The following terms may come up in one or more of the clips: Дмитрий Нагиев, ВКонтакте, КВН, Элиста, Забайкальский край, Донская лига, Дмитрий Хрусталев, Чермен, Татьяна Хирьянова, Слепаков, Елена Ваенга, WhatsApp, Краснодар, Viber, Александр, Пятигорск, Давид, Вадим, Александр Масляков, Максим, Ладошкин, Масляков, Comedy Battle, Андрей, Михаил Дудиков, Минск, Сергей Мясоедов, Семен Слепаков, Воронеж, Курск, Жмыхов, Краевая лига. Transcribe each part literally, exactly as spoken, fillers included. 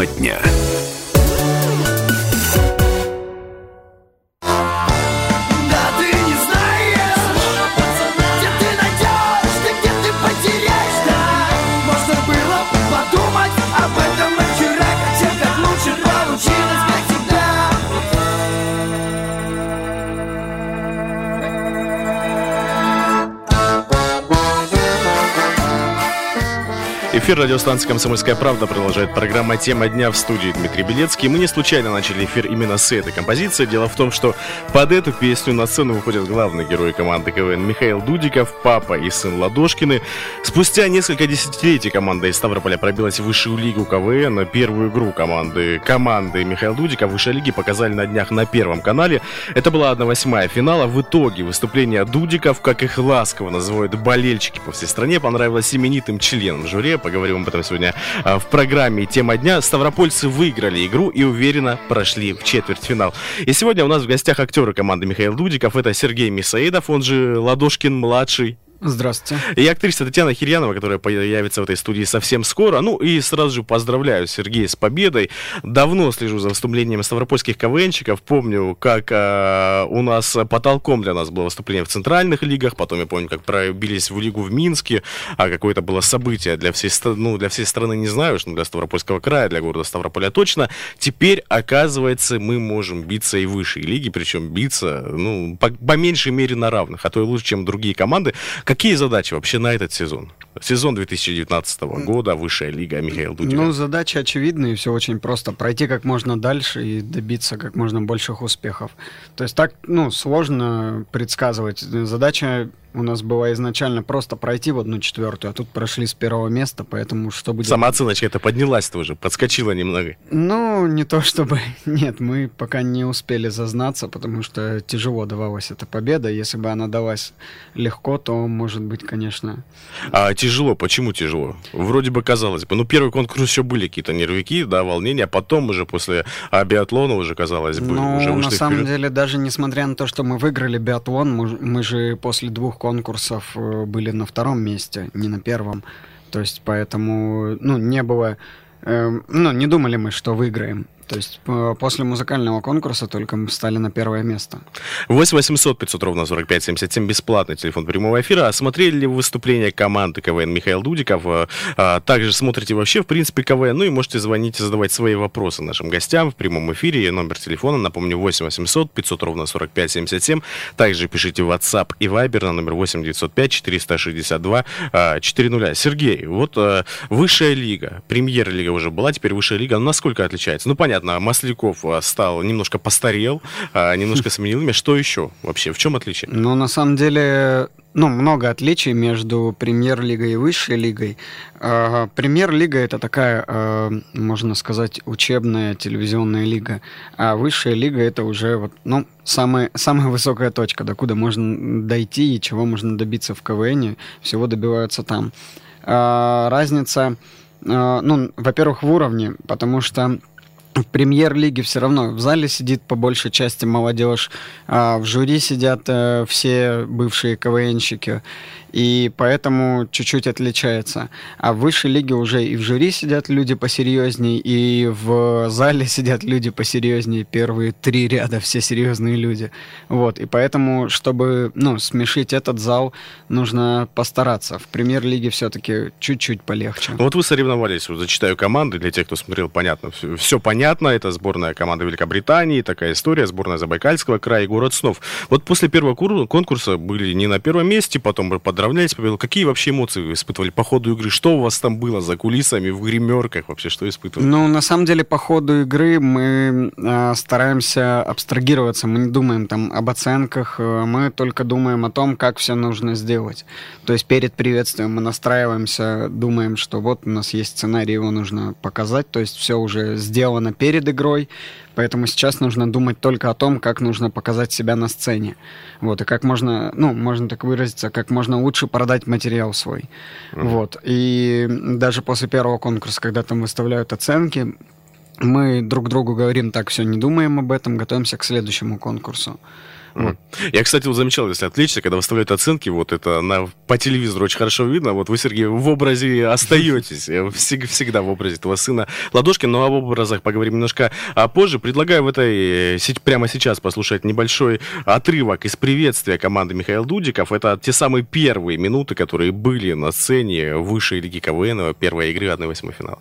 Тема дня. Эфир радиостанции «Комсомольская правда» продолжает программа «Тема дня», в студии Дмитрий Белецкий. Мы не случайно начали эфир именно с этой композиции. Дело в том, что под эту песню на сцену выходят главные герои команды КВН Михаил Дудиков, папа и сын Ладошкины. Спустя несколько десятилетий команда из Ставрополя пробилась в Высшую лигу КВН. Первую игру команды, команды Михаила Дудикова в Высшей лиге показали на днях на Первом канале. Это была одна восьмая финала. В итоге выступление Дудиков, как их ласково называют болельщики по всей стране, понравилось именитым членам жюри. Говорим об этом сегодня в программе «Тема дня». Ставропольцы выиграли игру и уверенно прошли в четвертьфинал. И сегодня у нас в гостях актеры команды Михаил Дудиков. Это Сергей Мясоедов, он же Ладошкин-младший. Здравствуйте. И актриса Татьяна Хирьянова, которая появится в этой студии совсем скоро. Ну и сразу же поздравляю Сергея с победой. Давно слежу за выступлением ставропольских КВНщиков. Помню, как э, у нас потолком для нас было выступление в центральных лигах. Потом я помню, как пробились в лигу в Минске. А какое-то было событие для всей, ну, для всей страны, не знаю, что для Ставропольского края, для города Ставрополя точно. Теперь, оказывается, мы можем биться и в высшей лиге. Причем биться, ну, по, по меньшей мере на равных. А то и лучше, чем другие команды. Какие задачи вообще на этот сезон? Сезон две тысячи девятнадцатого года, Высшая лига, Михаил Дудиков. Ну, задачи очевидны, и все очень просто. Пройти как можно дальше и добиться как можно больших успехов. То есть так, ну, сложно предсказывать. Задача у нас была изначально просто пройти в одну четвертую, а тут прошли с первого места, поэтому что будет... Самооценочка это поднялась тоже, подскочила немного. Ну, не то чтобы... Нет, мы пока не успели зазнаться, потому что тяжело давалась эта победа. Если бы она давалась легко, то, может быть, конечно... А тяжело? Почему тяжело? Вроде бы, казалось бы. Ну, первый конкурс еще были какие-то нервики, да, волнения, а потом уже после а, биатлона уже, казалось бы, ну, уже ушли на самом вперед. Деле, даже несмотря на то, что мы выиграли биатлон, мы, мы же после двух конкурсов были на втором месте, не на первом. То есть, поэтому, ну, не было... Э, ну, не думали мы, что выиграем. То есть после музыкального конкурса только мы встали на первое место. восемь восемьсот пятьсот ровно сорок пять семьдесят семь, бесплатный телефон прямого эфира. А смотрели ли вы выступление команды КВН Михаил Дудиков? А также смотрите вообще, в принципе, КВН. Ну и можете звонить и задавать свои вопросы нашим гостям в прямом эфире. Номер телефона, напомню, восемь восемьсот пятьсот ровно сорок пять семьдесят семь. Также пишите в WhatsApp и Viber на номер восемь девятьсот пять четыреста шестьдесят два четыреста. Сергей, вот Высшая лига, премьер-лига уже была, теперь Высшая лига. Насколько отличается? Ну, понятно. Масляков стал, немножко постарел, немножко сменил имя. Что еще вообще? В чем отличие? Ну, на самом деле, ну, много отличий между премьер-лигой и высшей лигой. Э, премьер-лига — это такая, э, можно сказать, учебная телевизионная лига. А высшая лига — это уже вот, ну, самая, самая высокая точка, докуда можно дойти и чего можно добиться в КВНе. Всего добиваются там. Э, разница, э, ну, во-первых, в уровне, потому что в премьер-лиге все равно в зале сидит по большей части молодежь, а в жюри сидят а, все бывшие КВНщики, и поэтому чуть-чуть отличается. А в высшей лиге уже и в жюри сидят люди посерьезнее, и в зале сидят люди посерьезнее, первые три ряда все серьезные люди. Вот, и поэтому, чтобы, ну, смешить этот зал, нужно постараться. В премьер-лиге все-таки чуть-чуть полегче. Вот вы соревновались, вот зачитаю команды, для тех, кто смотрел, понятно, все, все понятно. Понятно, это сборная команда Великобритании, такая история, сборная Забайкальского края и город снов. Вот после первого конкурса были не на первом месте, потом подравнялись, победили. Какие вообще эмоции вы испытывали по ходу игры? Что у вас там было за кулисами, в гримерках вообще, что испытывали? Ну, на самом деле, по ходу игры мы э, стараемся абстрагироваться, мы не думаем там об оценках, мы только думаем о том, как все нужно сделать. То есть перед приветствием мы настраиваемся, думаем, что вот у нас есть сценарий, его нужно показать, то есть все уже сделано перед игрой, поэтому сейчас нужно думать только о том, как нужно показать себя на сцене. Вот, и как можно, ну, можно так выразиться, как можно лучше продать материал свой. Mm-hmm. Вот, и даже после первого конкурса, когда там выставляют оценки, мы друг другу говорим, так, все, не думаем об этом, готовимся к следующему конкурсу. Mm. Я, кстати, замечал, если отличие, когда выставляют оценки, вот это на, по телевизору очень хорошо видно. Вот вы, Сергей, в образе остаетесь. Всегда в образе этого сына Ладошкина. Но об образах поговорим немножко позже. Предлагаю в этой прямо сейчас послушать небольшой отрывок из приветствия команды Михаил Дудиков. Это те самые первые минуты, которые были на сцене Высшей лиги КВН, первой игры одна восьмая финала.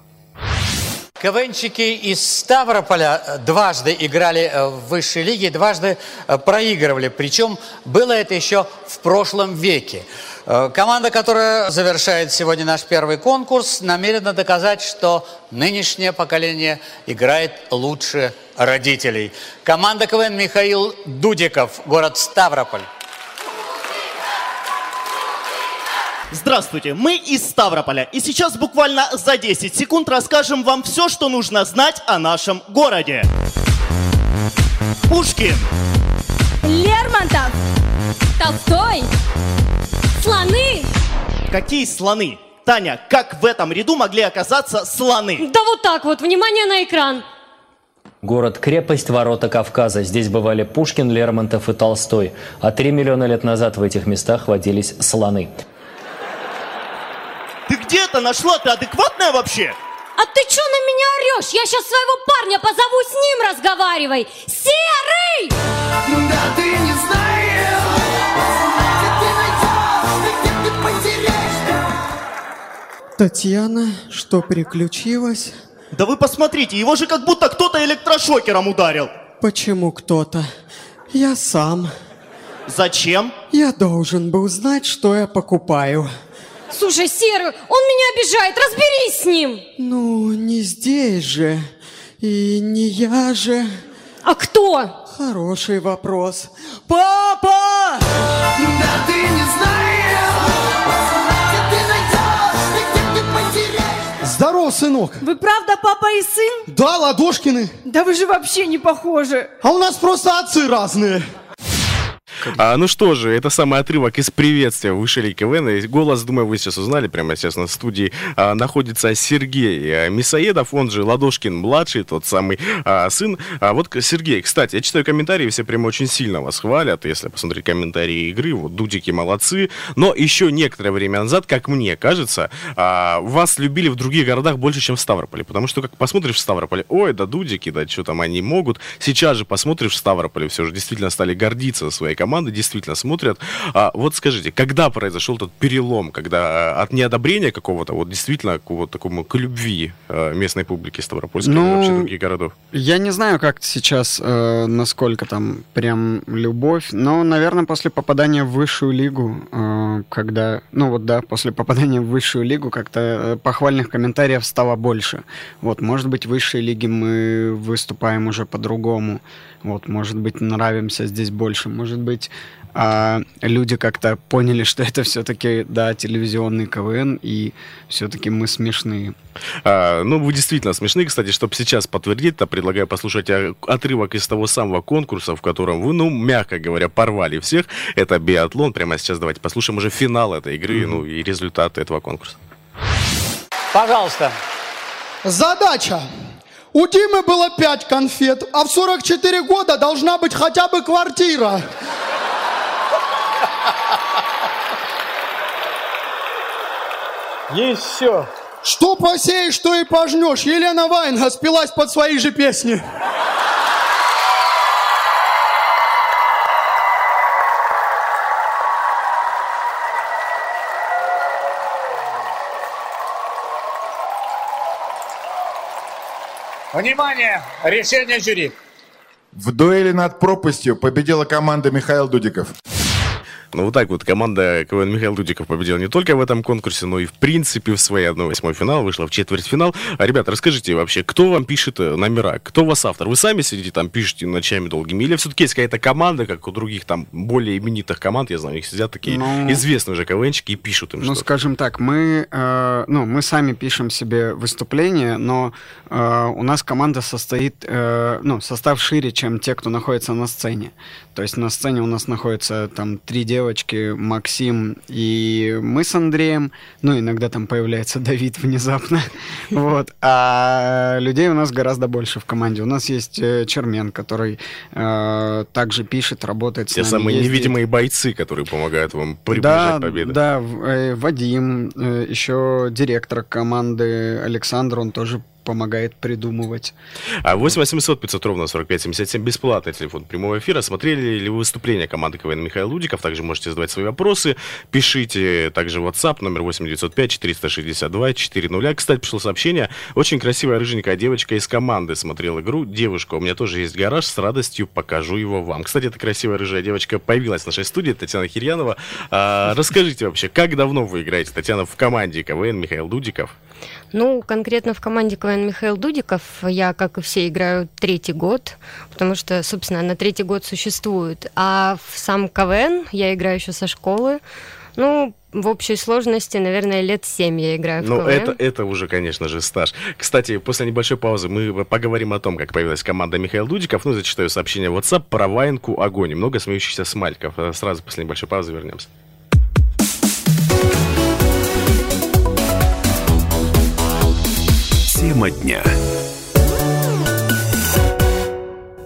КВНщики из Ставрополя дважды играли в высшей лиге, дважды проигрывали. Причем было это еще в прошлом веке. Команда, которая завершает сегодня наш первый конкурс, намерена доказать, что нынешнее поколение играет лучше родителей. Команда КВН Михаил Дудиков, город Ставрополь. Здравствуйте, мы из Ставрополя, и сейчас буквально за десять секунд расскажем вам все, что нужно знать о нашем городе. Пушкин, Лермонтов, Толстой, слоны. Какие слоны? Таня, как в этом ряду могли оказаться слоны? Да вот так вот, внимание на экран. Город-крепость, ворота Кавказа. Здесь бывали Пушкин, Лермонтов и Толстой. А три миллиона лет назад в этих местах водились слоны. Ты где это нашла? Ты адекватная вообще? А ты чё на меня орёшь? Я сейчас своего парня позову, с ним разговаривай. Серый! Да ты не знаешь, где ты найдёшь, где ты потеряешь. Татьяна, что приключилось? Да вы посмотрите, его же как будто кто-то электрошокером ударил. Почему кто-то? Я сам. Зачем? Я должен был знать, что я покупаю. Слушай, Серый, он меня обижает, разберись с ним. Ну, не здесь же, и не я же. А кто? Хороший вопрос. Папа! Да ты не знаешь, где ты найдешь, где ты потеряешь. Здорово, сынок. Вы правда папа и сын? Да, Ладошкины. Да вы же вообще не похожи. А у нас просто отцы разные. А, ну что же, это самый отрывок из приветствия Высшей лиги КВН. Голос, думаю, вы сейчас узнали, прямо сейчас на студии а, находится Сергей Мясоедов, он же Ладошкин-младший, тот самый а, сын. А вот Сергей, кстати, я читаю комментарии, все прямо очень сильно вас хвалят, если посмотреть комментарии игры, вот дудики молодцы. Но еще некоторое время назад, как мне кажется, а, вас любили в других городах больше, чем в Ставрополе. Потому что, как посмотришь в Ставрополе, ой, да дудики, да что там они могут. Сейчас же посмотришь в Ставрополе, все же действительно стали гордиться своей командой. Команды действительно смотрят. А вот скажите, когда произошел этот перелом, когда от неодобрения какого-то, вот действительно к вот такому, к любви местной публики ставропольской, ну, и вообще других городов? Я не знаю, как сейчас, э, насколько там прям любовь, но, наверное, после попадания в высшую лигу, э, когда, ну вот да, после попадания в высшую лигу как-то похвальных комментариев стало больше. Вот, может быть, в высшей лиге мы выступаем уже по-другому. Вот, может быть, нравимся здесь больше, может быть, а, люди как-то поняли, что это все-таки, да, телевизионный КВН, и все-таки мы смешные. А, ну, вы действительно смешные, кстати, чтобы сейчас подтвердить, то предлагаю послушать отрывок из того самого конкурса, в котором вы, ну, мягко говоря, порвали всех. Это биатлон, прямо сейчас давайте послушаем уже финал этой игры, mm-hmm. ну, и результаты этого конкурса. Пожалуйста. Задача. У Димы было пять конфет, а в сорок четыре года должна быть хотя бы квартира. Есть все. Что посеешь, что и пожнешь. Елена Ваенга спилась под свои же песни. Внимание! Решение жюри. В дуэли над пропастью победила команда Михаил Дудиков. Ну вот так вот команда КВН Михаил Дудиков победила не только в этом конкурсе, но и в принципе в своей одна восьмая финал, вышла в четвертьфинал. А, ребят, расскажите вообще, кто вам пишет номера, кто у вас автор? Вы сами сидите там, пишете ночами долгими? Или все-таки есть какая-то команда, как у других там более именитых команд, я знаю, у них сидят такие ну, известные уже КВНщики и пишут им ну, что-то? Ну, скажем так, мы, э, ну, мы сами пишем себе выступления, но э, у нас команда состоит, э, ну, состав шире, чем те, кто находится на сцене. То есть на сцене у нас находится там три девушки, девочки, Максим и мы с Андреем. Ну, иногда там появляется Давид внезапно. Вот. А людей у нас гораздо больше в команде. У нас есть Чермен, который э, также пишет, работает с Те нами. Те самые ездит. Невидимые бойцы, которые помогают вам приближать да, победу. Да, э, Вадим, э, еще директор команды Александр, он тоже помогает придумывать. А восемь восемьсот пятьсот ровно сорок пять семьдесят семь бесплатный телефон прямого эфира. Смотрели ли вы выступление команды КВН Михаил Дудиков? Также можете задавать свои вопросы. Пишите также в WhatsApp номер восемь девятьсот пять четыреста шестьдесят два четыреста. Кстати, пришло сообщение. Очень красивая рыженькая девочка из команды смотрела игру. Девушка, у меня тоже есть гараж, с радостью покажу его вам. Кстати, эта красивая рыжая девочка появилась в нашей студии, Татьяна Хирьянова. А, расскажите вообще, как давно вы играете, Татьяна, в команде КВН Михаил Дудиков? Ну, конкретно в команде КВН Михаил Дудиков я, как и все, играю третий год, потому что, собственно, она третий год существует. А в сам КВН я играю еще со школы. Ну, в общей сложности, наверное, лет семь я играю в КВН. Ну, это, это уже, конечно же, стаж. Кстати, после небольшой паузы мы поговорим о том, как появилась команда Михаил Дудиков. Ну, зачитаю сообщение в WhatsApp про Ваенку «Огонь» и много смеющихся смайликов. Сразу после небольшой паузы вернемся. Тема дня.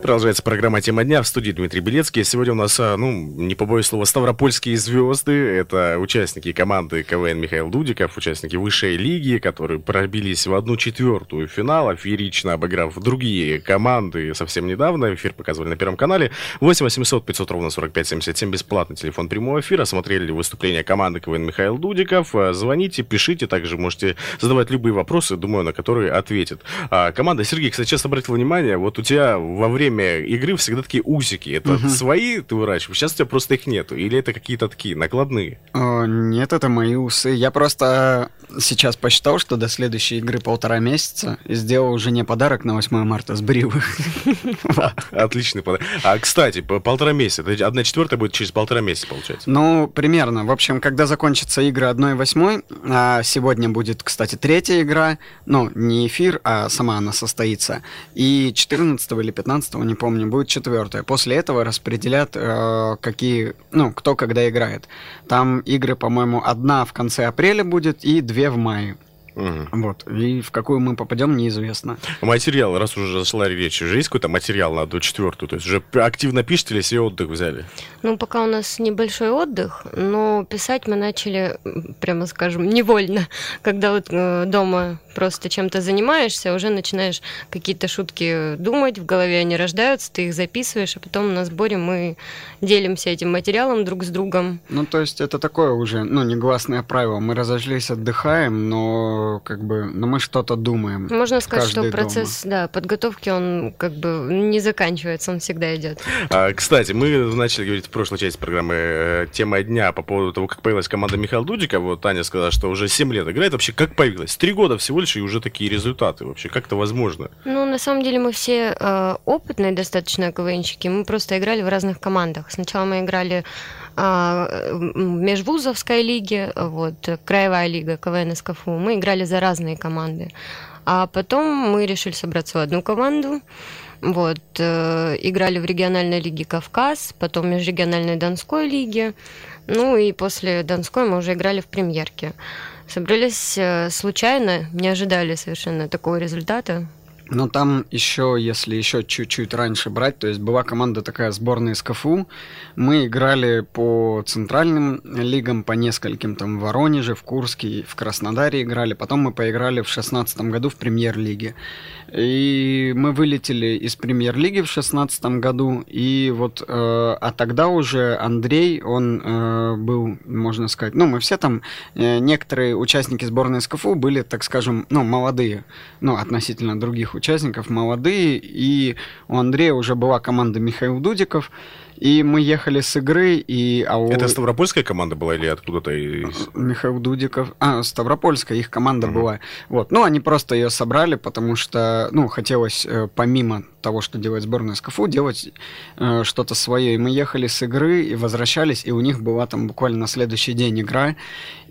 Продолжается программа «Тема дня». В студии Дмитрий Белецкий. Сегодня у нас, ну, не побоюсь слова, ставропольские звезды. Это участники команды КВН Михаил Дудиков, участники Высшей лиги, которые пробились в одну четвертую финала, феерично обыграв другие команды совсем недавно. Эфир показывали на Первом канале. восемь восемьсот пятьсот ровно сорок пять семьдесят семь. Бесплатный телефон прямого эфира. Смотрели ли выступление команды КВН Михаил Дудиков? Звоните, пишите. Также можете задавать любые вопросы, думаю, на которые ответит команда. Сергей, кстати, сейчас обратил внимание, вот у тебя во время игры всегда такие усики. Это угу. свои ты выращиваешь? Сейчас у тебя просто их нету? Или это какие-то такие накладные? О, нет, это мои усы. Я просто сейчас посчитал, что до следующей игры полтора месяца, и сделал жене подарок на восьмое марта с бривых. Отличный подарок. А, кстати, полтора месяца. Одна четвертая будет через полтора месяца, получается? Ну, примерно. В общем, когда закончатся игры одна восьмая, а сегодня будет, кстати, третья игра, ну, не эфир, а сама она состоится, и четырнадцатого или пятнадцатого, не помню, будет четвертая. После этого распределят, э, какие, ну, кто когда играет. Там игры, по-моему, одна в конце апреля будет и две в мае. Угу. Вот. И в какую мы попадем, неизвестно. Материал, раз уже зашла речь, уже есть какой-то материал на до четвертую? То есть уже активно пишете или себе отдых взяли? Ну, пока у нас небольшой отдых, но писать мы начали, прямо скажем, невольно. Когда вот дома просто чем-то занимаешься, уже начинаешь какие-то шутки думать, в голове они рождаются, ты их записываешь, а потом на сборе мы делимся этим материалом друг с другом. Ну, то есть это такое уже, ну, негласное правило. Мы разошлись, отдыхаем, но как бы, но мы что-то думаем. Можно сказать, что процесс да, подготовки, он как бы не заканчивается, он всегда идет. А, кстати, мы начали говорить в прошлой части программы «Тема дня» по поводу того, как появилась команда Михаила Дудикова. Вот Таня сказала, что уже семь лет играет. Вообще, как появилась? Три года всего лишь, и уже такие результаты. Вообще, как это возможно? Ну, на самом деле, мы все э, опытные достаточно КВНщики. Мы просто играли в разных командах. Сначала мы играли в Межвузовской лиге, вот, Краевая лига, КВН, СКФУ. Мы играли за разные команды. А потом мы решили собраться в одну команду. Вот, играли в региональной лиге Кавказ, потом в межрегиональной Донской лиге. Ну и после Донской мы уже играли в премьерке. Собрались случайно, не ожидали совершенно такого результата. Но там еще, если еще чуть-чуть раньше брать, то есть была команда такая сборная из КФУ, мы играли по центральным лигам, по нескольким, там в Воронеже, в Курске, в Краснодаре играли, потом мы поиграли в шестнадцатом году в премьер-лиге. И мы вылетели из премьер-лиги в шестнадцатом году, и вот, э, а тогда уже Андрей, он э, был, можно сказать, ну мы все там, э, некоторые участники сборной из КФУ были, так скажем, ну молодые, ну относительно других участников, участников молодые, и у Андрея уже была команда Михаил Дудиков, и мы ехали с игры, и... А у... Это ставропольская команда была или откуда-то из... Михаил Дудиков... А, ставропольская их команда угу. была. Вот. Ну, они просто ее собрали, потому что, ну, хотелось э, помимо того, что делает сборная СКФУ, делать э, что-то свое. И мы ехали с игры и возвращались, и у них была там буквально на следующий день игра,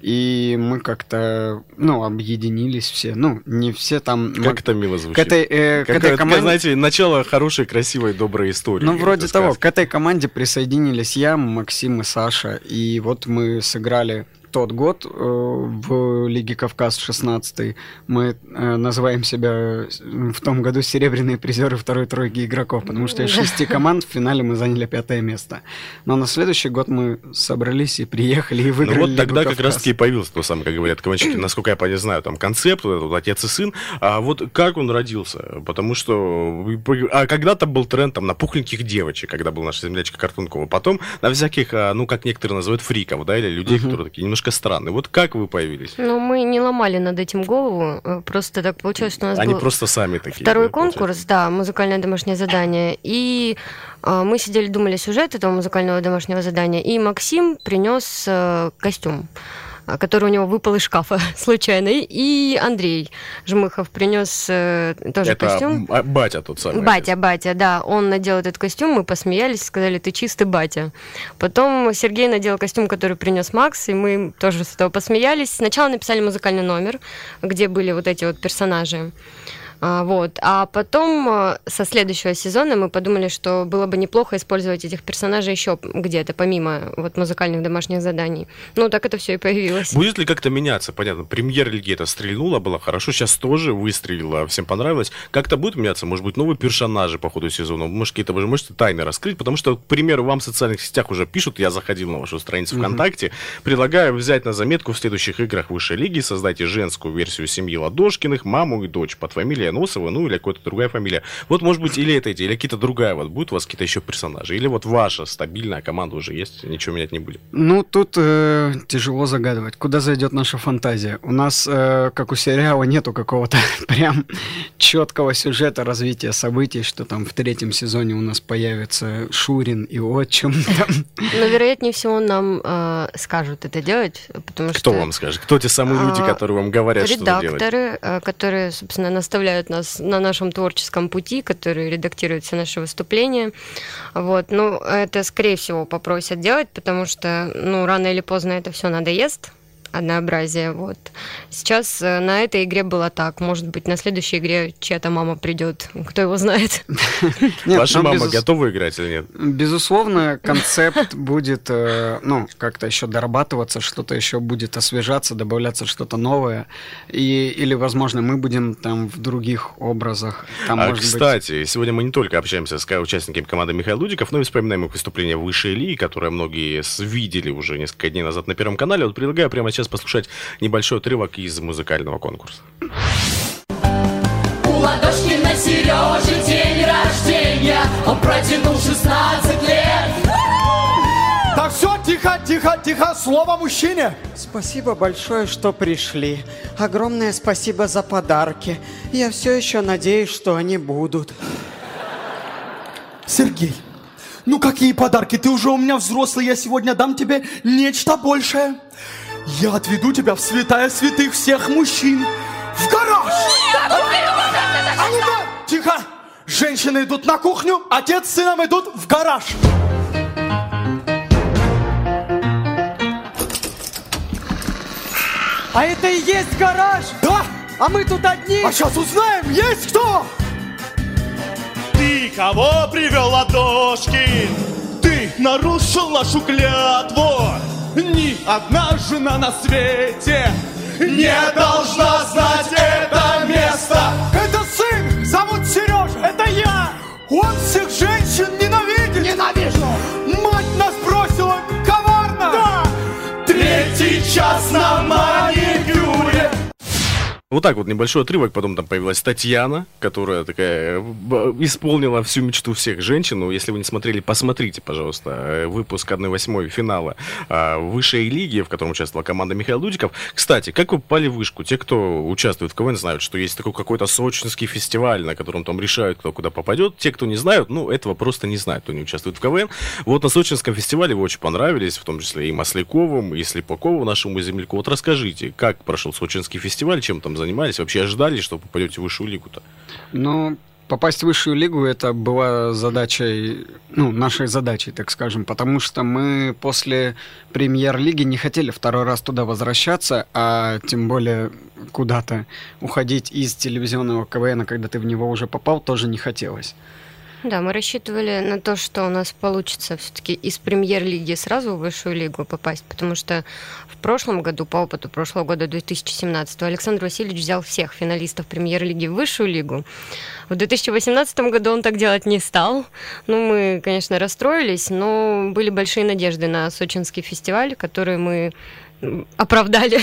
и мы как-то, ну, объединились все. Ну, не все там... Как мы... это мило звучит. К этой, э, как, к этой команде... Знаете, начало хорошей, красивой, доброй истории. Ну, вроде того. К этой команде команде присоединились я, Максим и Саша. И вот мы сыграли тот год э, в Лиге Кавказ шестнадцатой. Мы э, называем себя в том году серебряные призеры второй тройки игроков, потому что из шести команд в финале мы заняли пятое место. Но на следующий год мы собрались и приехали, и выиграли Лигу Кавказ. Ну вот тогда как раз-таки и появился то самое, как говорят каванщики, насколько я понимаю, знаю, там концепт, вот этот отец и сын. А вот как он родился? Потому что а когда-то был тренд там на пухленьких девочек, когда была наша землячка Картункова. Потом на всяких, ну как некоторые называют, фриков, да, или людей, uh-huh. которые такие немножко странный. Вот как вы появились? Ну, мы не ломали над этим голову. Просто так получилось, что у нас Они был просто сами такие, второй да, конкурс, получается? Да, музыкальное домашнее задание. И э, мы сидели, думали сюжет этого музыкального домашнего задания. И Максим принес э, костюм, который у него выпал из шкафа случайно. И Андрей Жмыхов принес э, тоже это костюм. Это батя тот самый. Батя, батя, да. Он надел этот костюм, мы посмеялись, сказали, ты чистый батя. Потом Сергей надел костюм, который принес Макс, и мы тоже с этого посмеялись. Сначала написали музыкальный номер, где были вот эти вот персонажи. А, вот. А потом со следующего сезона мы подумали, что было бы неплохо использовать этих персонажей еще где-то, помимо вот, музыкальных домашних заданий. Ну, так это все и появилось. Будет ли как-то меняться? Понятно, премьер-лиги это стрельнула, было хорошо, сейчас тоже выстрелила, всем понравилось. Как-то будет меняться? Может быть, новые персонажи по ходу сезона? Может, какие-то вы можете тайны раскрыть? Потому что, к примеру, вам в социальных сетях уже пишут, я заходил на вашу страницу ВКонтакте, mm-hmm. предлагаю взять на заметку в следующих играх Высшей лиги, создайте женскую версию семьи Ладошкиных, маму и дочь под фамилией Носова, ну или какая-то другая фамилия. Вот, может быть, или это эти, или какие-то другая, вот будет у вас какие-то еще персонажи, или вот ваша стабильная команда уже есть, ничего менять не будет. Ну, тут э, тяжело загадывать, куда зайдет наша фантазия. У нас, э, как у сериала, нету какого-то прям четкого сюжета развития событий, что там в третьем сезоне у нас появится Шурин и отчим. Но, вероятнее всего, нам скажут это делать, потому что... Кто вам скажет? Кто те самые люди, которые вам говорят, что делать? Редакторы, которые, собственно, наставляют нас на нашем творческом пути, которые редактируют все наши выступления. Вот. Ну, это, скорее всего, попросят делать, потому что, ну, рано или поздно это все надоест, однообразие. Вот. Сейчас на этой игре было так. Может быть, на следующей игре чья-то мама придет. Кто его знает? Ваша мама готова играть или нет? Безусловно, концепт будет ну, как-то еще дорабатываться, что-то еще будет освежаться, добавляться что-то новое. И, или, возможно, мы будем там в других образах. Там, а, может кстати, быть... сегодня мы не только общаемся с участниками команды Михаила Дудиков, но и вспоминаем их выступление в Высшей лиге, которое многие видели уже несколько дней назад на Первом канале. Вот предлагаю прямо сейчас послушать небольшой отрывок из музыкального конкурса. У Ладошкина Сережи день рождения, он протянул шестнадцать лет. Да все, тихо, тихо, тихо, слово мужчине. Спасибо большое, что пришли. Огромное спасибо за подарки. Я все еще надеюсь, что они будут. Сергей, ну какие подарки? Ты уже у меня взрослый, я сегодня дам тебе нечто большее. Я отведу тебя в святая святых всех мужчин. В гараж! А ну да! Тихо! Женщины идут на кухню, отец с сыном идут в гараж. А это и есть гараж? Да! А мы тут одни! А сейчас узнаем, есть кто! Ты кого привел, Ладошкин? Ты нарушил нашу клятву! Ни одна жена на свете не должна знать это место. Это сын, зовут Сережа. Это я. Он всех женщин ненавидит. Ненавижу. Мать нас бросила коварно. Да. Третий час на маникюре. Вот так вот небольшой отрывок, потом там появилась Татьяна, которая такая исполнила всю мечту всех женщин. Ну, если вы не смотрели, посмотрите, пожалуйста, выпуск одна восьмая финала а, Высшей лиги, в котором участвовала команда Михаила Дудиков. Кстати, как вы попали в Вышку? Те, кто участвует в КВН, знают, что есть такой какой-то сочинский фестиваль, на котором там решают, кто куда попадет. Те, кто не знают, ну, этого просто не знают, кто не участвует в КВН. Вот на сочинском фестивале вы очень понравились, в том числе и Масляковым, и Слепакову, нашему земляку. Вот расскажите, как прошел сочинский фестиваль, чем там занимались, вообще ожидали, что попадете в Высшую лигу-то? Ну, попасть в Высшую лигу это была задачей, ну, нашей задачей, так скажем, потому что мы после премьер-лиги не хотели второй раз туда возвращаться, а тем более куда-то уходить из телевизионного КВН, когда ты в него уже попал, тоже не хотелось. Да, мы рассчитывали на то, что у нас получится все-таки из премьер-лиги сразу в Высшую лигу попасть, потому что в прошлом году, по опыту прошлого года две тысячи семнадцатого, Александр Васильевич взял всех финалистов премьер-лиги в Высшую лигу. В две тысячи восемнадцатом году он так делать не стал. Ну, мы, конечно, расстроились, но были большие надежды на сочинский фестиваль, который мы оправдали.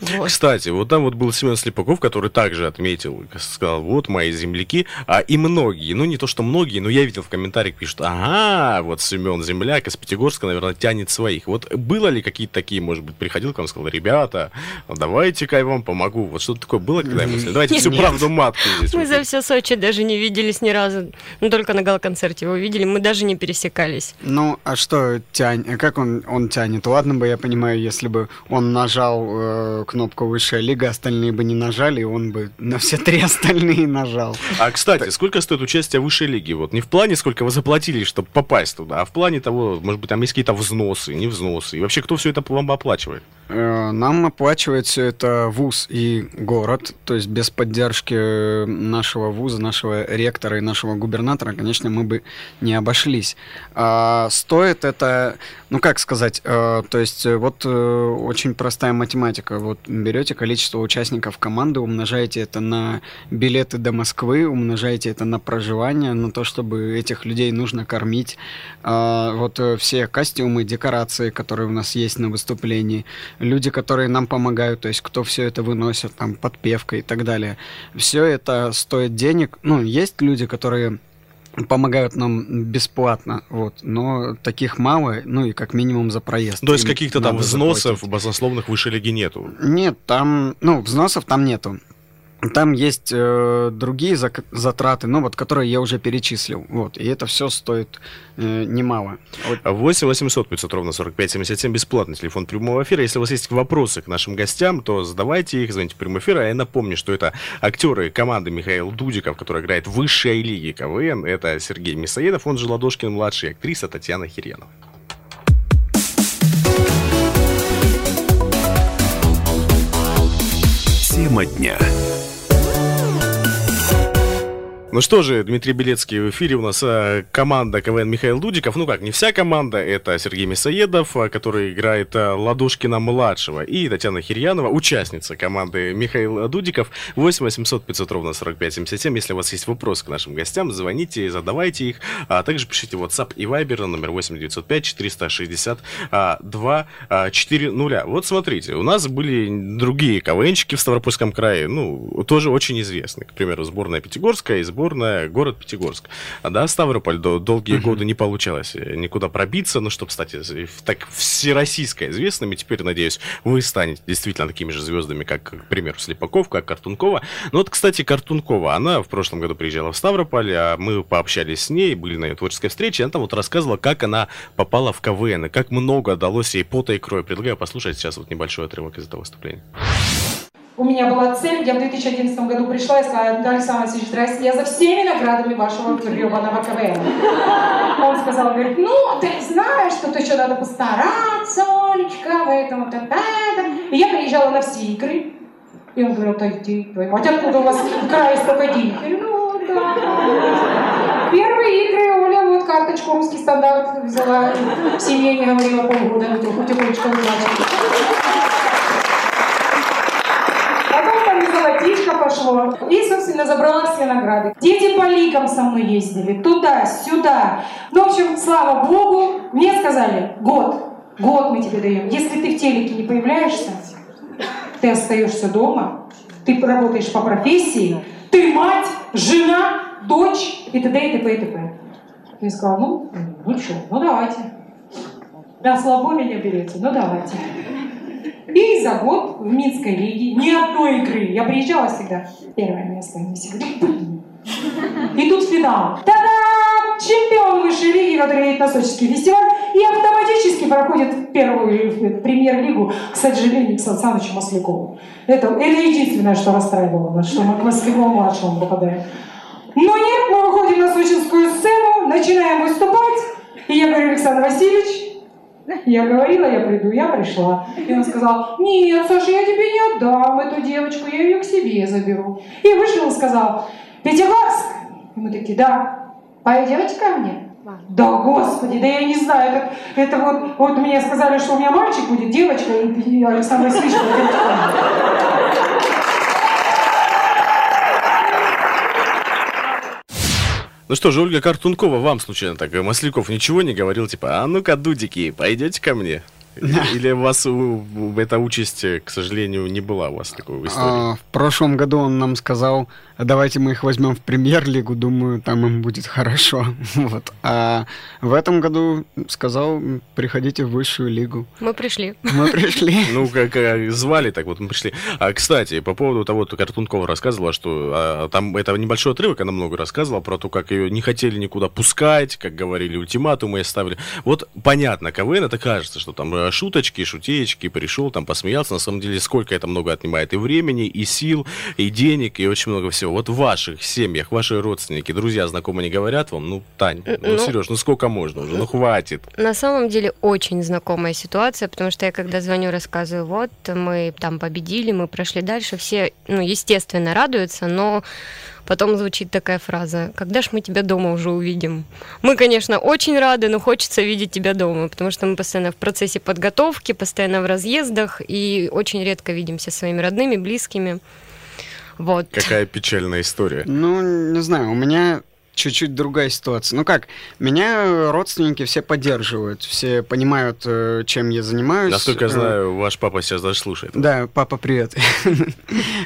Вот. Кстати, вот там вот был Семен Слепаков, который также отметил, сказал, вот мои земляки, а и многие, ну не то что многие, но я видел в комментариях, пишут, ага, вот Семен земляк из Пятигорска, наверное, тянет своих. Вот было ли какие-то такие, может быть, приходил к вам, сказал, ребята, давайте-ка я вам помогу. Вот что-то такое было когда-нибудь? Давайте всю правду матку здесь. Мы за все Сочи даже не виделись ни разу, ну только на гала-концерте его видели, мы даже не пересекались. Ну, а что тянет, как он, он тянет? Ладно бы, я понимаю, если бы он нажал кнопку «Высшая лига», остальные бы не нажали, и он бы на все три остальные нажал. А, кстати, сколько стоит участие в Высшей лиге? Вот не в плане, сколько вы заплатили, чтобы попасть туда, а в плане того, может быть, там есть какие-то взносы, не взносы. И вообще, кто все это вам оплачивает? Нам оплачивает все это вуз и город. То есть без поддержки нашего вуза, нашего ректора и нашего губернатора, конечно, мы бы не обошлись. А стоит это, ну как сказать, то есть вот очень простая математика. Вот берете количество участников команды, умножаете это на билеты до Москвы, умножаете это на проживание, на то, чтобы этих людей нужно кормить. Вот все костюмы, декорации, которые у нас есть на выступлении, люди, которые нам помогают, то есть кто все это выносит, там, подпевка и так далее. Все это стоит денег. Ну, есть люди, которые помогают нам бесплатно, вот, но таких мало, ну и как минимум за проезд. То есть каких-то там взносов баснословных Высшей лиги нету? Нет, там, ну, взносов там нету. Там есть э, другие зак- затраты, ну вот, которые я уже перечислил. Вот, и это все стоит э, немало. восемь восемьсот пятьсот ровно сорок пять семьдесят семь, бесплатный телефон прямого эфира. Если у вас есть вопросы к нашим гостям, то задавайте их, звоните в прямой эфир. А я напомню, что это актеры команды Михаил Дудиков, который играет в Высшей лиге КВН. Это Сергей Мясоедов, он же Ладошкин, младший, актриса Татьяна Хирьянова. Тема дня. Ну что же, Дмитрий Белецкий в эфире, у нас а, команда КВН Михаил Дудиков, ну как, не вся команда, это Сергей Мясоедов, который играет а, Ладошкина-младшего, и Татьяна Хирьянова, участница команды Михаил Дудиков. восемь восемьсот пятьсот ровно сорок пять семьдесят семь, если у вас есть вопросы к нашим гостям, звоните, задавайте их, а также пишите в WhatsApp и Viber на номер восемь девятьсот пять четыреста шестьдесят два сорок. Вот смотрите, у нас были другие КВНщики в Ставропольском крае, ну, тоже очень известные, к примеру, сборная Пятигорска и сборная город Пятигорск. А, да, Ставрополь до, долгие uh-huh. годы не получалось никуда пробиться, ну что, кстати, так всероссийско известными, теперь, надеюсь, вы станете действительно такими же звездами, как, к примеру, Слепаков, как Картункова. Ну вот, кстати, Картункова, она в прошлом году приезжала в Ставрополь, а мы пообщались с ней, были на ее творческой встрече, и она там вот рассказывала, как она попала в КВН, и как много далось ей пота и крови. Предлагаю послушать сейчас вот небольшой отрывок из этого выступления. У меня была цель, я в две тысячи одиннадцатом году пришла и сказала: Александр Васильевич, здрасте, я за всеми наградами вашего гребаного КВН. Он сказал, говорит, ну, ты знаешь, что тут еще надо постараться, Олечка, поэтому так, так. И я приезжала на все игры, и он говорил, отойди, твою мать, откуда у вас в крае столько денег? Я говорю, ну, да. Первые игры, Оля, вот карточку русский стандарт взяла, в семье не говорила полгода, потихонечку взяла. Тишка пошло. И, собственно, забрала все награды. Дети по лигам со мной ездили. Туда, сюда. Ну, в общем, слава богу, мне сказали, год, год мы тебе даем. Если ты в телеке не появляешься, ты остаешься дома, ты работаешь по профессии, ты мать, жена, дочь и т.д. и т.п. и т.п. Я сказала, ну, ну что, ну давайте. На слабо меня берете, ну давайте. И за год в Минской лиге ни одной игры. Я приезжала всегда. Первое место. Не всегда. И тут финал. Та-дам! Чемпион высшей лиги, который едет на сочинский фестиваль, и автоматически проходит в первую премьер-лигу, к сожалению, к Александру Маслякову. Это, это единственное, что расстраивало нас, что мы к Маслякову-младшему попадаем. Но нет, мы выходим на сочинскую сцену, начинаем выступать, и я говорю, Александр Васильевич, я говорила, я приду, я пришла. И он сказал, нет, Саша, я тебе не отдам эту девочку, я ее к себе заберу. И вышел и сказал, Пятигорск? И мы такие, да. Пойдете ко мне? Да, господи, да я не знаю, это, это вот, вот мне сказали, что у меня мальчик будет, девочка, и Александр слишком Ну что же, Ольга Картункова, вам случайно так, Масляков ничего не говорил, типа, а ну-ка, дудики, пойдете ко мне? Или у вас эта участь, к сожалению, не была у вас такой истории? В прошлом году он нам сказал, давайте мы их возьмем в премьер-лигу, думаю, там им будет хорошо. Вот. А в этом году сказал, приходите в высшую лигу. Мы пришли. Мы пришли. Ну, как звали, так вот мы пришли. А, кстати, по поводу того, что Картункова рассказывала, что а, там это небольшой отрывок, она много рассказывала про то, как ее не хотели никуда пускать, как говорили, ультиматумы ставили. Вот понятно, КВН, это кажется, что там шуточки, шутеечки, пришел, там посмеялся. На самом деле, сколько это много отнимает и времени, и сил, и денег, и очень много всего. Вот в ваших семьях, ваши родственники, друзья, знакомые не говорят вам, ну, Тань, ну, ну Сереж, ну сколько можно уже, ну хватит. На самом деле, очень знакомая ситуация, потому что я, когда звоню, рассказываю, вот, мы там победили, мы прошли дальше, все, ну, естественно, радуются, но... Потом звучит такая фраза: когда ж мы тебя дома уже увидим? Мы, конечно, очень рады, но хочется видеть тебя дома, потому что мы постоянно в процессе подготовки, постоянно в разъездах и очень редко видимся со своими родными, близкими. Вот. Какая печальная история. Ну, не знаю, у меня чуть-чуть другая ситуация. Ну как, меня родственники все поддерживают, все понимают, чем я занимаюсь. Насколько я знаю, ваш папа сейчас даже слушает. Да, папа, привет.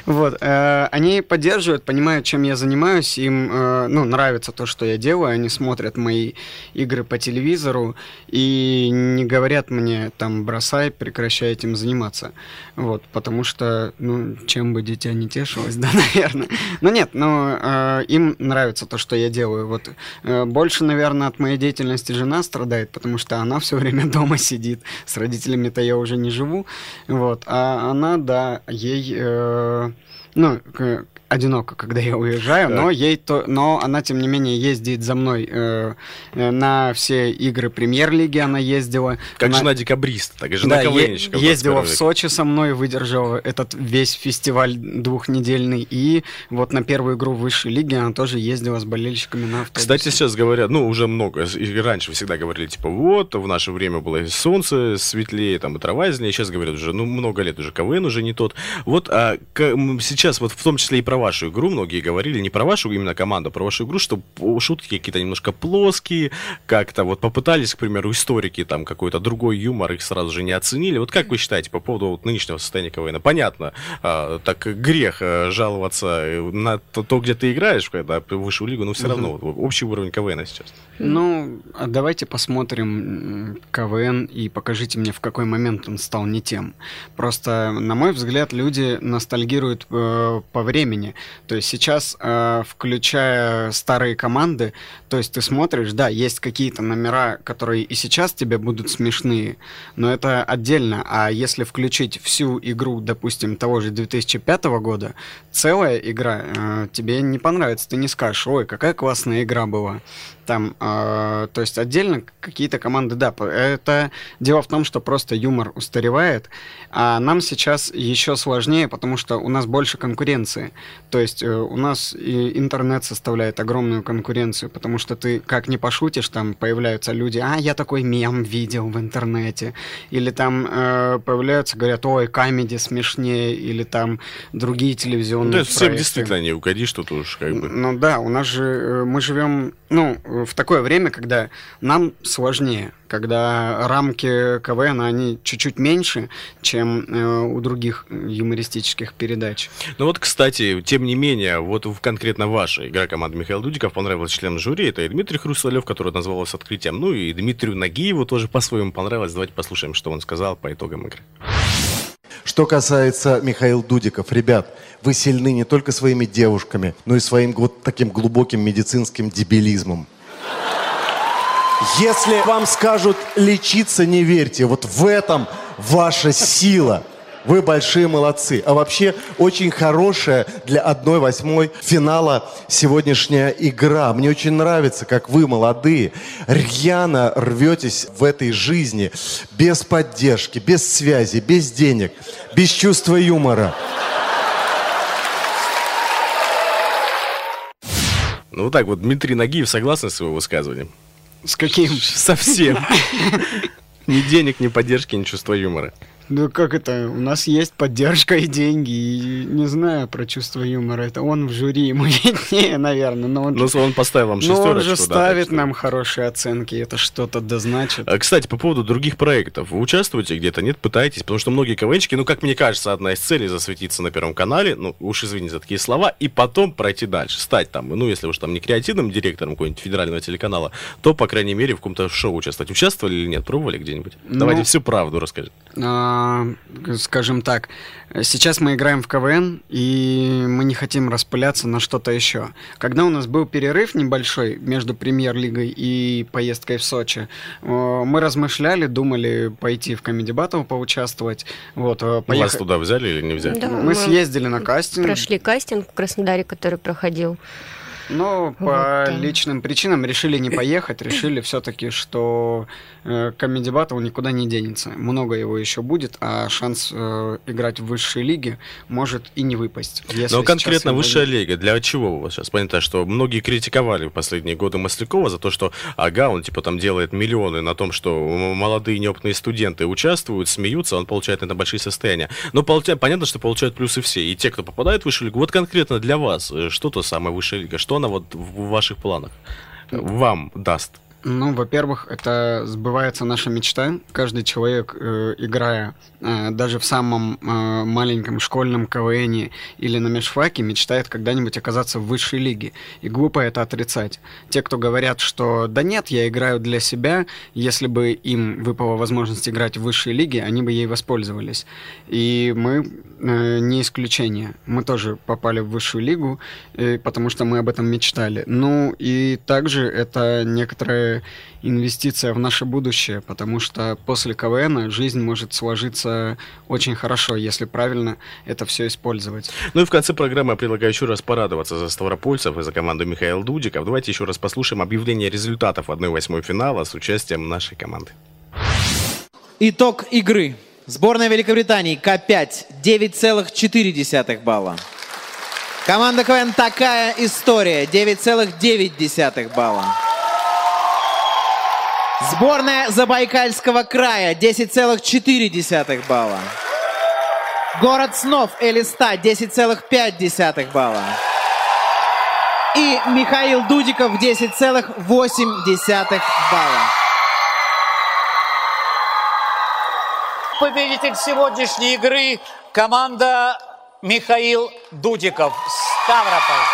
Вот, они поддерживают, понимают, чем я занимаюсь, им, ну, нравится то, что я делаю, они смотрят мои игры по телевизору и не говорят мне, там, бросай, прекращай этим заниматься. Вот, потому что, ну, чем бы дитя не тешилось, да, наверное. Но нет, но им нравится то, что я делаю. Вот. Больше, наверное, от моей деятельности жена страдает, потому что она все время дома сидит. С родителями-то я уже не живу. Вот. А она, да, ей... Э, ну, к, одиноко, когда я уезжаю, да. но, ей то, но она, тем не менее, ездит за мной э, на все игры премьер-лиги, она ездила. Как она... жена декабриста, так и жена да, КВНщика. Е- ездила в Сочи со мной, выдержала этот весь фестиваль двухнедельный, и вот на первую игру высшей лиги она тоже ездила с болельщиками на автобусе. Кстати, сейчас говорят, ну, уже много, и раньше всегда говорили, типа, вот, в наше время было солнце светлее, там, и трава зеленее, сейчас говорят уже, ну, много лет уже КВН уже не тот. Вот а, к- сейчас, вот в том числе и про вашу игру, многие говорили, не про вашу именно команду, а про вашу игру, что шутки какие-то немножко плоские, как-то вот попытались, к примеру, историки там какой-то другой юмор, их сразу же не оценили. Вот как вы считаете по поводу вот нынешнего состояния КВН? Понятно, а, так грех а, жаловаться на то, то, где ты играешь, когда вышел в лигу, но все равно [S2] Угу. [S1] Вот, общий уровень КВН сейчас. Ну, давайте посмотрим КВН и покажите мне, в какой момент он стал не тем. Просто, на мой взгляд, люди ностальгируют э, по времени. То есть сейчас, э, включая старые команды, то есть ты смотришь, да, есть какие-то номера, которые и сейчас тебе будут смешные, но это отдельно. А если включить всю игру, допустим, того же две тысячи пятого года, целая игра, э, тебе не понравится, ты не скажешь, ой, какая классная игра была. Там, э, то есть отдельно какие-то команды, да, это дело в том, что просто юмор устаревает, а нам сейчас еще сложнее, потому что у нас больше конкуренции. То есть э, у нас и интернет составляет огромную конкуренцию, потому что ты как не пошутишь, там появляются люди, а я такой мем видел в интернете, или там э, появляются, говорят, ой, камеди смешнее, или там другие телевизионные ну, то есть проекты. Всем действительно не угодишь, что тут уж как бы. Ну да, у нас же, мы живем, ну, в такое время, когда нам сложнее, когда рамки КВН, они чуть-чуть меньше, чем э, у других юмористических передач. Ну вот, кстати, тем не менее, вот конкретно ваша игра команды Михаила Дудиков понравилась членам жюри, это и Дмитрий Хрусталев, который назвал вас открытием, ну и Дмитрию Нагиеву тоже по-своему понравилось. Давайте послушаем, что он сказал по итогам игры. Что касается Михаила Дудиков, ребят, вы сильны не только своими девушками, но и своим вот таким глубоким медицинским дебилизмом. Если вам скажут лечиться, не верьте, вот в этом ваша сила. Вы большие молодцы. А вообще, очень хорошая для одной восьмой финала сегодняшняя игра. Мне очень нравится, как вы, молодые, рьяно рветесь в этой жизни. Без поддержки, без связи, без денег, без чувства юмора. Ну, вот так вот, Дмитрий Нагиев согласен с его высказыванием? С каким? Совсем. Ни денег, ни поддержки, ни чувства юмора. Ну как это? У нас есть поддержка и деньги. И не знаю про чувство юмора. Это он в жюри, мы не, наверное. Но он, но он поставил вам шестерочку. Но он же ставит да, нам хорошие оценки. Это что-то дозначит. А, кстати, по поводу других проектов. Вы участвуете где-то? Нет? Пытаетесь? Потому что многие КВНщики, ну, как мне кажется, одна из целей засветиться на Первом канале, ну, уж извините за такие слова, и потом пройти дальше. Стать там, ну, если уж там не креативным директором какого-нибудь федерального телеканала, то, по крайней мере, в каком-то шоу участвовать. Участвовали или нет? Пробовали где-нибудь? Ну... Давайте всю правду расскажите. Скажем так, сейчас мы играем в КВН, и мы не хотим распыляться на что-то еще. Когда у нас был перерыв небольшой между премьер-лигой и поездкой в Сочи, мы размышляли, думали пойти в Comedy Battle поучаствовать. Вот, поех... Вас туда взяли или не взяли? Да, мы, мы съездили на кастинг. Прошли кастинг в Краснодаре, который проходил. Но вот, по да. личным причинам решили не поехать, решили все-таки, что э, Comedy Battle никуда не денется. Много его еще будет, а шанс э, играть в высшей лиге может и не выпасть. Но конкретно высшая будет... лига, для чего у вас сейчас? Понятно, что многие критиковали в последние годы Маслякова за то, что ага, он типа там делает миллионы на том, что молодые неопытные студенты участвуют, смеются, он получает на это большие состояния. Но понятно, что получают плюсы все, и те, кто попадает в высшую лигу. Вот конкретно для вас, что то самое высшая лига, что она вот в ваших планах вам даст? Ну, во-первых, это сбывается наша мечта. Каждый человек, э, играя э, даже в самом э, маленьком школьном КВНе или на межфаке, мечтает когда-нибудь оказаться в высшей лиге. И глупо это отрицать. Те, кто говорят, что «да нет, я играю для себя», если бы им выпала возможность играть в высшей лиге, они бы ей воспользовались. И мы э, не исключение. Мы тоже попали в высшую лигу, э, потому что мы об этом мечтали. Ну, и также это некоторые инвестиция в наше будущее, потому что после КВН жизнь может сложиться очень хорошо, если правильно это все использовать. Ну и в конце программы я предлагаю еще раз порадоваться за ставропольцев и за команду Михаила Дудикова. Давайте еще раз послушаем объявление результатов одна восьмая финала с участием нашей команды. Итог игры. Сборная Великобритании ка пять девять целых четыре десятых балла. Команда КВН «Такая история» девять целых девять десятых балла. Сборная Забайкальского края десять целых четыре десятых балла. Город снов Элиста десять целых пять десятых балла. И Михаил Дудиков десять целых восемь десятых балла. Победитель сегодняшней игры — команда Михаил Дудиков, Ставрополь.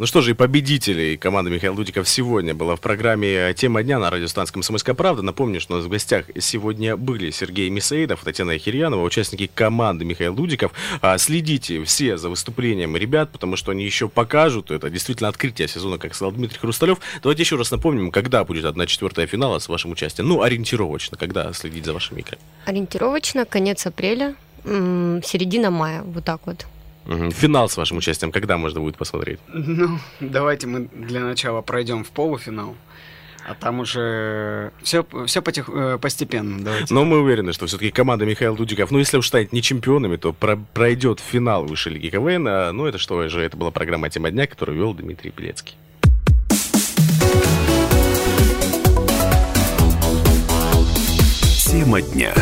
Ну что же, и победителей команды Михаила Дудиков сегодня была в программе «Тема дня» на радиостанции «Комсомольская правда». Напомню, что у нас в гостях сегодня были Сергей Мясоедов, Татьяна Хирьянова, участники команды Михаил Дудиков. Следите все за выступлением ребят, потому что они еще покажут. Это действительно открытие сезона, как сказал Дмитрий Хрусталев. Давайте еще раз напомним, когда будет одна четвертая финала с вашим участием. Ну, ориентировочно, когда следить за вашими играми? Ориентировочно конец апреля, середина мая, вот так вот. Финал с вашим участием когда можно будет посмотреть? Ну, давайте мы для начала пройдем в полуфинал, а там уже все, все потих... постепенно. Давайте. Но мы уверены, что все-таки команда Михаила Дудиков, ну, если уж станет не чемпионами, то про- пройдет финал Высшей лиги КВН. А, ну, это что же, это была программа «Тема дня», которую вел Дмитрий Белецкий. Тема дня.